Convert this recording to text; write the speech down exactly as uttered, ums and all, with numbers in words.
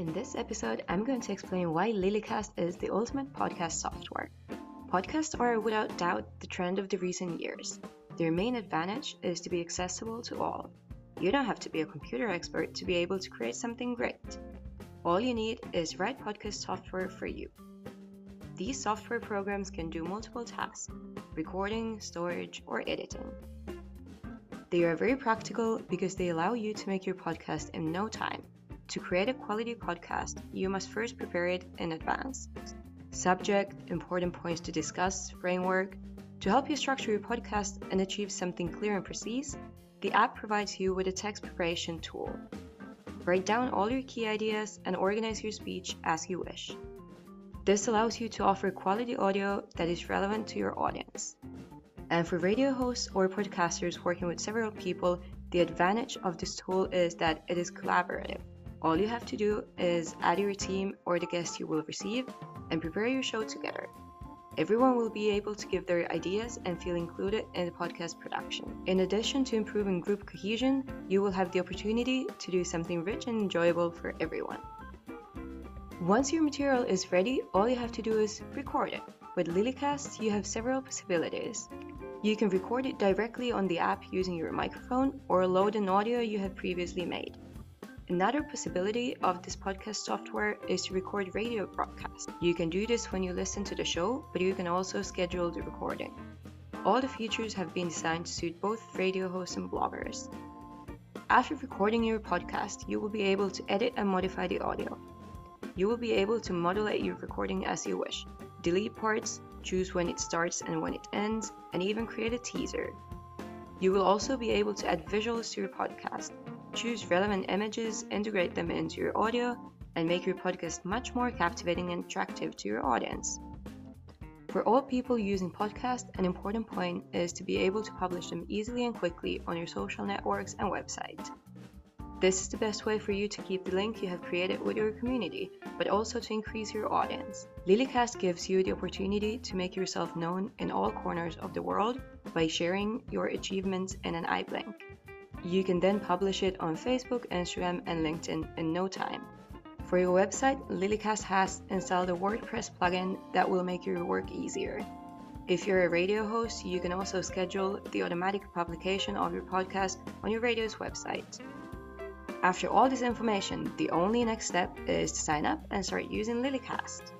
In this episode, I'm going to explain why LilyCast is the ultimate podcast software. Podcasts are without doubt the trend of the recent years. Their main advantage is to be accessible to all. You don't have to be a computer expert to be able to create something great. All you need is the right podcast software for you. These software programs can do multiple tasks: recording, storage, or editing. They are very practical because they allow you to make your podcast in no time. To create a quality podcast, you must first prepare it in advance. Subject, important points to discuss, framework. To help you structure your podcast and achieve something clear and precise, the app provides you with a text preparation tool. Write down all your key ideas and organize your speech as you wish. This allows you to offer quality audio that is relevant to your audience. And for radio hosts or podcasters working with several people, the advantage of this tool is that it is collaborative. All you have to do is add your team or the guest you will receive and prepare your show together. Everyone will be able to give their ideas and feel included in the podcast production. In addition to improving group cohesion, you will have the opportunity to do something rich and enjoyable for everyone. Once your material is ready, all you have to do is record it. With LilyCast, you have several possibilities. You can record it directly on the app using your microphone or load an audio you have previously made. Another possibility of this podcast software is to record radio broadcasts. You can do this when you listen to the show, but you can also schedule the recording. All the features have been designed to suit both radio hosts and bloggers. After recording your podcast, you will be able to edit and modify the audio. You will be able to modulate your recording as you wish, delete parts, choose when it starts and when it ends, and even create a teaser. You will also be able to add visuals to your podcast. Choose relevant images, integrate them into your audio, and make your podcast much more captivating and attractive to your audience. For all people using podcasts, an important point is to be able to publish them easily and quickly on your social networks and website. This is the best way for you to keep the link you have created with your community, but also to increase your audience. LilyCast gives you the opportunity to make yourself known in all corners of the world by sharing your achievements in an iBlink. You can then publish it on Facebook, Instagram, and LinkedIn in no time. For your website, LilyCast has installed a WordPress plugin that will make your work easier. If you're a radio host, you can also schedule the automatic publication of your podcast on your radio's website. After all this information, the only next step is to sign up and start using LilyCast.